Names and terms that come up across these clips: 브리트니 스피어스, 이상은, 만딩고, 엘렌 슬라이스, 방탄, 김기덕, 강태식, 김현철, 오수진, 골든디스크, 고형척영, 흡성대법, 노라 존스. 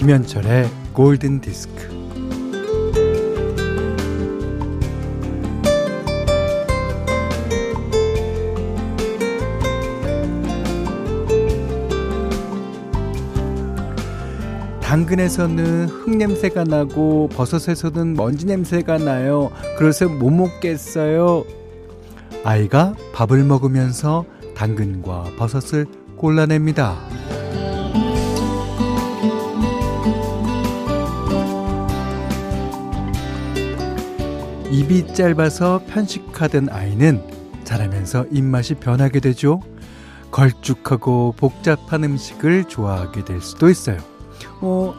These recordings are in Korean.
김현철의 골든디스크. 당근에서는 흙냄새가 나고 버섯에서는 먼지 냄새가 나요. 그래서 못 먹겠어요. 아이가 밥을 먹으면서 당근과 버섯을 골라냅니다. 입이 짧아서 편식하던 아이는 자라면서 입맛이 변하게 되죠. 걸쭉하고 복잡한 음식을 좋아하게 될 수도 있어요.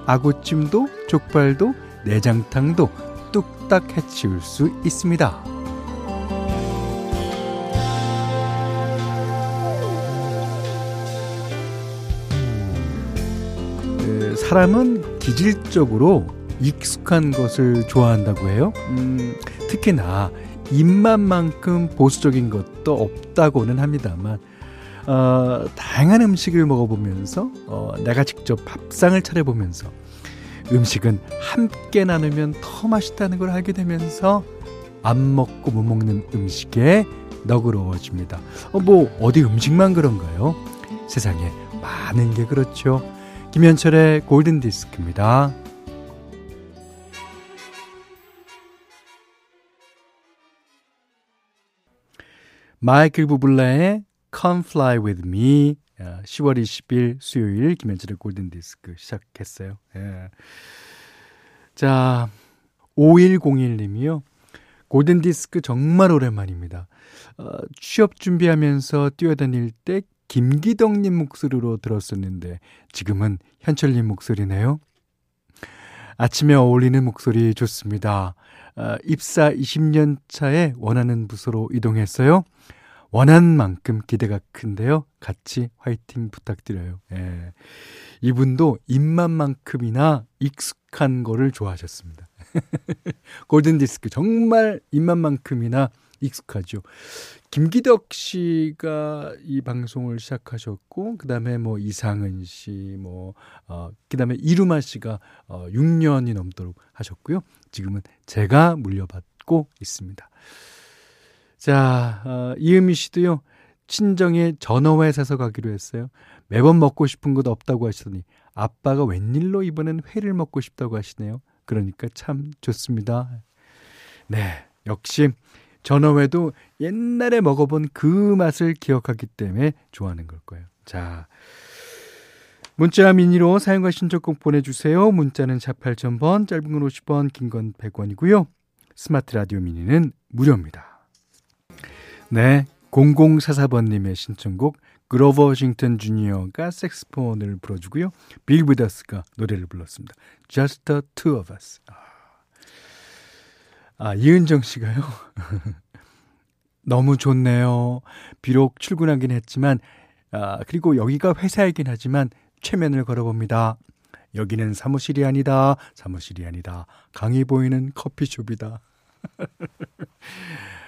아구찜도 족발도 내장탕도 뚝딱 해치울 수 있습니다. 사람은 기질적으로 익숙한 것을 좋아한다고 해요. 특히나 입맛만큼 보수적인 것도 없다고는 합니다만 다양한 음식을 먹어보면서 내가 직접 밥상을 차려보면서 음식은 함께 나누면 더 맛있다는 걸 알게 되면서 안 먹고 못 먹는 음식에 너그러워집니다. 어디 음식만 그런가요? 세상에 많은 게 그렇죠. 김현철의 골든디스크입니다. 마이클 부블레의 Come Fly With Me, 10월 20일 수요일 김현철의 골든디스크 시작했어요. 예. 자, 5101님이요. 골든디스크 정말 오랜만입니다. 취업 준비하면서 뛰어다닐 때 김기덕님 목소리로 들었었는데 지금은 현철님 목소리네요. 아침에 어울리는 목소리 좋습니다. 입사 20년 차에 원하는 부서로 이동했어요. 원한 만큼 기대가 큰데요. 같이 화이팅 부탁드려요. 예. 이분도 입맛만큼이나 익숙한 거를 좋아하셨습니다. 골든디스크 정말 입맛만큼이나 익숙하죠. 김기덕 씨가 이 방송을 시작하셨고 그 다음에 이상은 씨, 그 다음에 이루마 씨가 6년이 넘도록 하셨고요. 지금은 제가 물려받고 있습니다. 자, 이은미 씨도요. 친정에 전어회 사서 가기로 했어요. 매번 먹고 싶은 것 없다고 하시더니 아빠가 웬일로 이번엔 회를 먹고 싶다고 하시네요. 그러니까 참 좋습니다. 네, 역시 전어회도 옛날에 먹어본 그 맛을 기억하기 때문에 좋아하는 걸 거예요. 자, 문자 미니로 사용과 신청곡 보내주세요. 문자는 48,000번, 짧은 건 50원, 긴 건 100원이고요. 스마트 라디오 미니는 무료입니다. 네, 0044번님의 신청곡 그로버 워싱턴 주니어가 색스폰을 불어주고요. 빌 위더스가 노래를 불렀습니다. Just the two of us. 이은정 씨가요. 너무 좋네요. 비록 출근하긴 했지만 그리고 여기가 회사이긴 하지만 최면을 걸어봅니다. 여기는 사무실이 아니다. 사무실이 아니다. 강이 보이는 커피숍이다.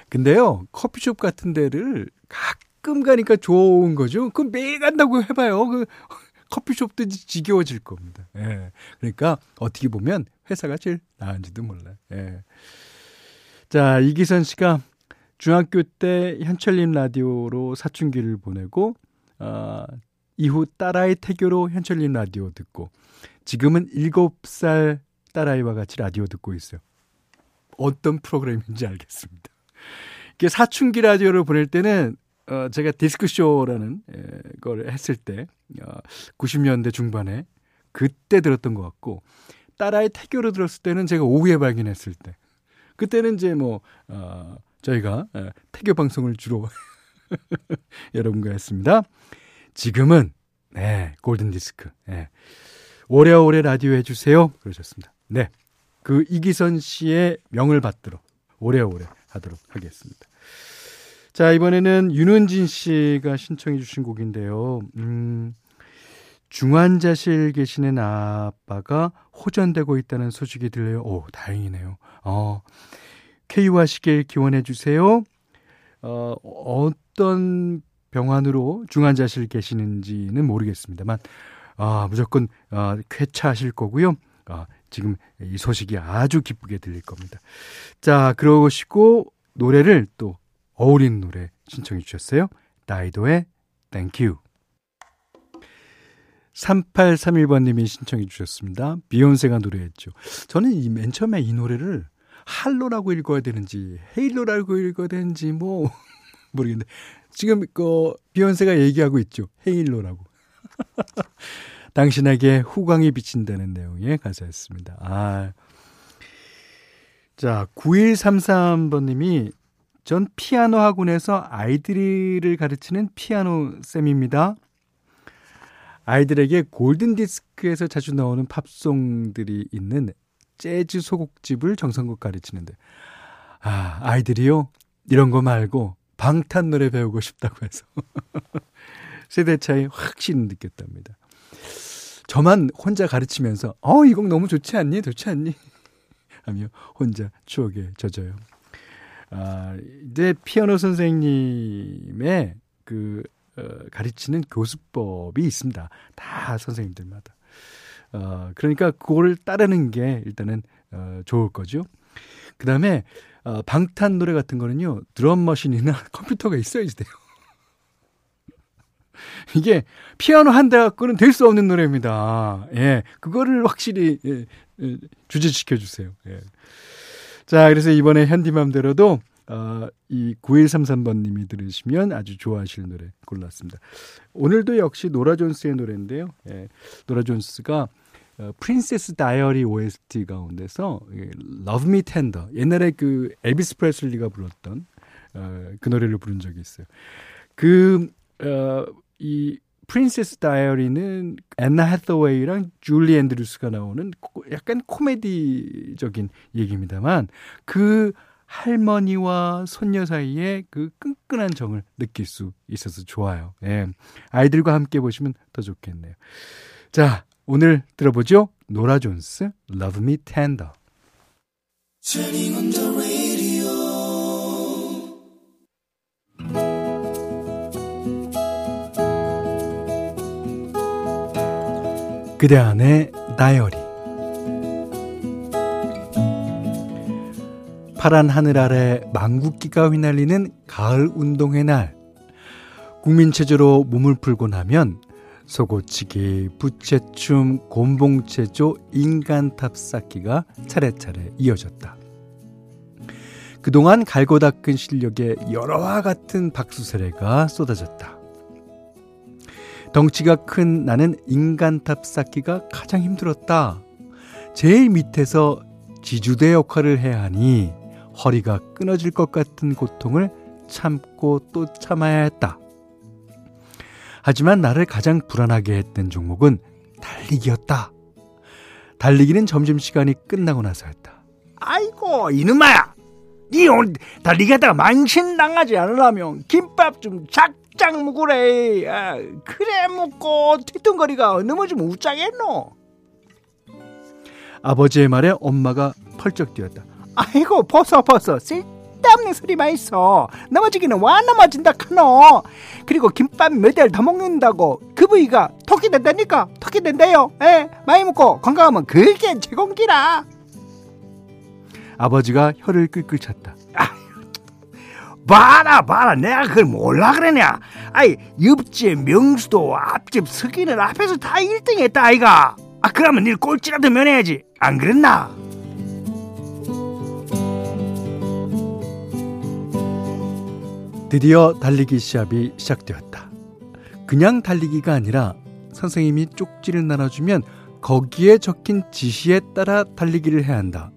근데요, 커피숍 같은 데를 가끔 가니까 좋은 거죠. 그럼 매일 간다고 해봐요. 커피숍도 지겨워질 겁니다. 예. 그러니까 어떻게 보면 회사가 제일 나은지도 몰라요. 예. 자, 이기선 씨가 중학교 때 현철님 라디오로 사춘기를 보내고 이후 딸아이 태교로 현철님 라디오 듣고 지금은 7살 딸아이와 같이 라디오 듣고 있어요. 어떤 프로그램인지 알겠습니다. 이게 사춘기 라디오를 보낼 때는 제가 디스크쇼라는 걸 했을 때 90년대 중반에 그때 들었던 것 같고 딸아이 태교로 들었을 때는 제가 오후에 발견했을 때 그때는 이제 저희가 태교 방송을 주로 여러분과 했습니다. 지금은 골든디스크 오래오래 라디오 해주세요 그러셨습니다. 네, 그 이기선 씨의 명을 받들어 오래오래 하도록 하겠습니다. 자, 이번에는 윤은진 씨가 신청해 주신 곡인데요. 중환자실 계시는 아빠가 호전되고 있다는 소식이 들려요. 오, 다행이네요. 쾌유하시길 기원해 주세요. 어떤 병환으로 중환자실 계시는지는 모르겠습니다만 무조건 쾌차하실 거고요. 지금 이 소식이 아주 기쁘게 들릴 겁니다. 자, 그러시고 노래를 또 어울리는 노래 신청해 주셨어요. 다이도의 땡큐. 3831번님이 신청해 주셨습니다. 비욘세가 노래했죠. 저는 이 맨 처음에 이 노래를 할로라고 읽어야 되는지 헤일로라고 읽어야 되는지 뭐 모르겠는데 지금 비욘세가 얘기하고 있죠. 헤일로라고. 당신에게 후광이 비친다는 내용의 가사였습니다. 자, 9133번님이 전 피아노 학원에서 아이들을 가르치는 피아노 쌤입니다. 아이들에게 골든디스크에서 자주 나오는 팝송들이 있는 재즈 소곡집을 정성껏 가르치는데 아이들이요? 이런 거 말고 방탄 노래 배우고 싶다고 해서 세대 차이 확실히 느꼈답니다. 저만 혼자 가르치면서 이 곡 너무 좋지 않니? 좋지 않니? 하며 혼자 추억에 젖어요. 이제 피아노 선생님의 가르치는 교수법이 있습니다. 다 선생님들마다. 그러니까 그걸 따르는 게 일단은 좋을 거죠. 그 다음에 방탄 노래 같은 거는요. 드럼 머신이나 컴퓨터가 있어야지 돼요. 이게 피아노 한 대 갖고는 될 수 없는 노래입니다. 예, 그거를 확실히 주제시켜 주세요. 예. 자, 그래서 이번에 현디맘대로도 이 9133번님이 들으시면 아주 좋아하실 노래 골랐습니다. 오늘도 역시 노라 존스의 노래인데요. 예, 노라 존스가 프린세스 다이어리 OST 가운데서 Love Me Tender, 옛날에 그 엘비스 프레슬리가 불렀던 그 노래를 부른 적이 있어요. 이 프린세스 다이어리는 앤나 해서웨이랑 줄리 앤드루스가 나오는 약간 코미디적인 얘기입니다만 그 할머니와 손녀 사이의 그 끈끈한 정을 느낄 수 있어서 좋아요. 예. 아이들과 함께 보시면 더 좋겠네요. 자, 오늘 들어보죠. 노라 존스, Love Me Tender. 그대 안의 다이어리. 파란 하늘 아래 망국기가 휘날리는 가을 운동회 날, 국민체조로 몸을 풀고 나면 소고치기, 부채춤, 곰봉체조, 인간탑 쌓기가 차례차례 이어졌다. 그동안 갈고 닦은 실력에 여러와 같은 박수 세례가 쏟아졌다. 덩치가 큰 나는 인간탑 쌓기가 가장 힘들었다. 제일 밑에서 지주대 역할을 해야 하니 허리가 끊어질 것 같은 고통을 참고 또 참아야 했다. 하지만 나를 가장 불안하게 했던 종목은 달리기였다. 달리기는 점심시간이 끝나고 나서였다. 아이고 이놈아야, 니 오늘 달리기하다가 망신당하지 않으려면 김밥 좀 짝 묵으래. 그래 묵고 뒤뚱거리가 넘어지면 웃자겠노. 아버지의 말에 엄마가 펄쩍 뛰었다. 아이고 벗어 쓸데없는 소리만 있어. 넘어지기는 와 넘어진다 카노. 그리고 김밥 몇 알 더 먹는다고 그 부위가 토끼 된다니까. 토끼 된대요. 에, 많이 먹고 건강하면 그게 최고기라. 아버지가 혀를 끌끌 찼다. 봐라 내가 그걸 몰라 그러냐. 아이 옆집 명수도 앞집 석이는 앞에서 다 1등 했다 아이가. 그러면 니 꼴찌라도 면해야지 안 그랬나. 드디어 달리기 시합이 시작되었다. 그냥 달리기가 아니라 선생님이 쪽지를 나눠주면 거기에 적힌 지시에 따라 달리기를 해야 한다.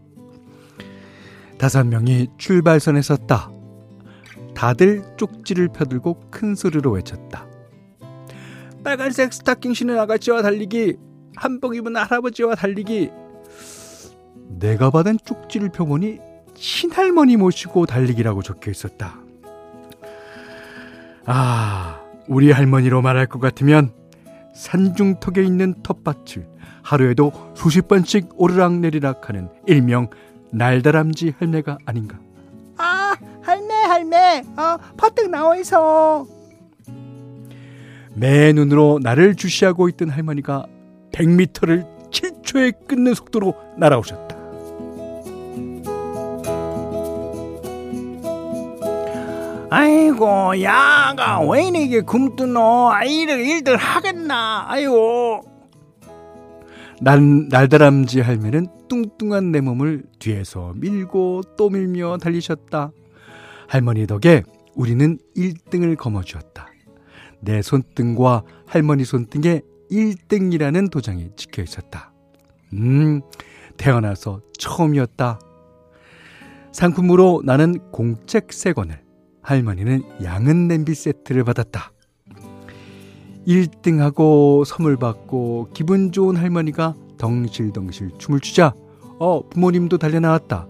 5명이 출발선에 섰다. 다들 쪽지를 펴들고 큰 소리로 외쳤다. 빨간색 스타킹 신은 아가씨와 달리기, 한복 입은 할아버지와 달리기. 내가 받은 쪽지를 펴보니 친할머니 모시고 달리기라고 적혀 있었다. 우리 할머니로 말할 것 같으면 산중턱에 있는 텃밭을 하루에도 수십 번씩 오르락 내리락 하는 일명 날다람쥐 할매가 아닌가. 할매 퍼뜩 나와있어. 매 눈으로 나를 주시하고 있던 할머니가 100m를 7초에 끝낸 속도로 날아오셨다. 아이고, 야가 왜 이렇게 굶뜨노? 아이를 일들 하겠나? 아이고. 난 날다람쥐 할매는 뚱뚱한 내 몸을 뒤에서 밀고 또 밀며 달리셨다. 할머니 덕에 우리는 1등을 거머쥐었다. 내 손등과 할머니 손등에 1등이라는 도장이 찍혀 있었다. 태어나서 처음이었다. 상품으로 나는 공책 3권을, 할머니는 양은 냄비 세트를 받았다. 1등하고 선물 받고 기분 좋은 할머니가 덩실덩실 춤을 추자 부모님도 달려나왔다.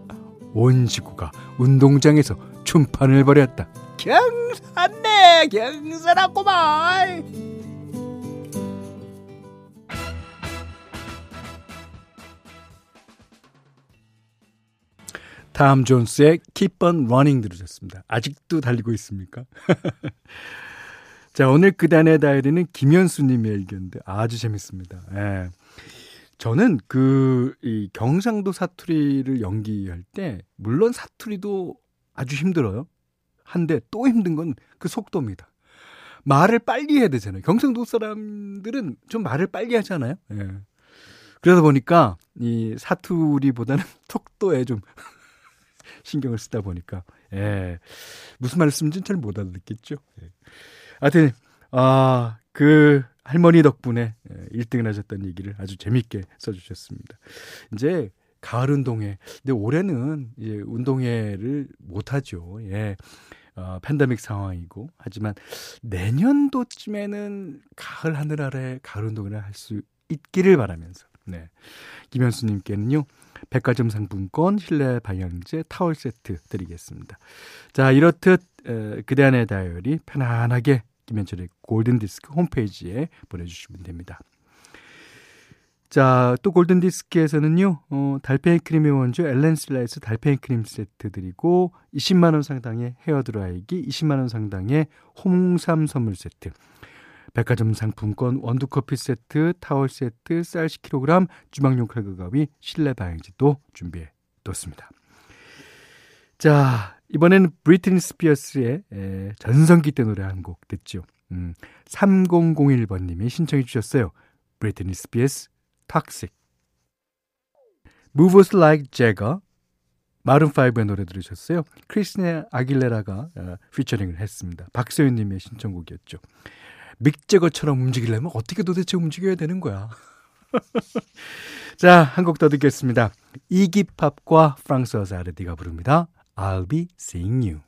온 식구가 운동장에서 춤판을 벌였다. 경사네, 경사라구만. 탐 존스의 Keep on Running 들으셨습니다. 아직도 달리고 있습니까? 자, 오늘 그단의 다이어리는 김현수님의 의견인데 아주 재밌습니다. 예. 저는 이 경상도 사투리를 연기할 때 물론 사투리도 아주 힘들어요. 한데 또 힘든 건 그 속도입니다. 말을 빨리 해야 되잖아요. 경상도 사람들은 좀 말을 빨리 하잖아요. 예. 그러다 보니까 이 사투리보다는 속도에 좀 신경을 쓰다 보니까 예. 무슨 말씀인지는 잘 못 알아듣겠죠. 예. 하여튼 그 할머니 덕분에 1등을 하셨다는 얘기를 아주 재밌게 써주셨습니다. 이제 가을 운동회. 근데 올해는 이제 운동회를 못하죠. 예. 팬데믹 상황이고. 하지만 내년도쯤에는 가을 하늘 아래 가을 운동회를 할 수 있기를 바라면서. 네. 김현수님께는요, 백화점 상품권, 실내 방향제, 타월 세트 드리겠습니다. 자, 이렇듯 그대안의 다이어리 편안하게 김현철의 골든디스크 홈페이지에 보내주시면 됩니다. 자, 또 골든디스크에서는요, 달팽이 크림의 원조 엘렌 슬라이스 달팽이 크림 세트 드리고 20만원 상당의 헤어드라이기, 20만원 상당의 홍삼 선물 세트, 백화점 상품권, 원두커피 세트, 타월 세트, 쌀 10kg, 주방용 칼과 가위, 실내 방향제도 준비해 뒀습니다. 자, 이번에는 브리트니 스피어스의 전성기 때 노래 한 곡 듣죠. 3001번님이 신청해 주셨어요. 브리트니 스피어스, Toxic. Move Us Like Jagger, 마룬5의 노래 들으셨어요. 크리스티나 아길레라가 피처링을 했습니다. 박소연님의 신청곡이었죠. 믹재거처럼 움직이려면 어떻게 도대체 움직여야 되는 거야. 자, 한 곡 더 듣겠습니다. 이기팝과 프랑스와 사르디가 부릅니다. I'll be seeing you.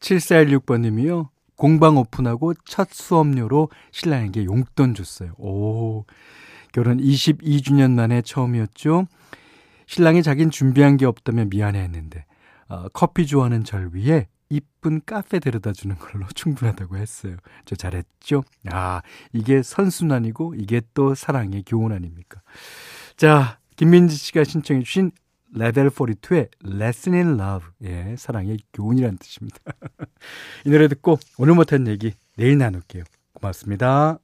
(7416번님이요) 공방 오픈하고 첫 수업료로 신랑에게 용돈 줬어요. 오, 결혼 22주년 만에 처음이었죠. 신랑이 자긴 준비한 게 없다며 미안해했는데 커피 좋아하는 절 위에 이쁜 카페 데려다주는 걸로 충분하다고 했어요. 저 잘했죠? 아, 이게 선순환이고 이게 또 사랑의 교훈 아닙니까? 자, 김민지 씨가 신청해 주신 레벨 42의 Lesson in Love, 예, 사랑의 교훈이란 뜻입니다. 이 노래 듣고 오늘 못한 얘기 내일 나눌게요. 고맙습니다.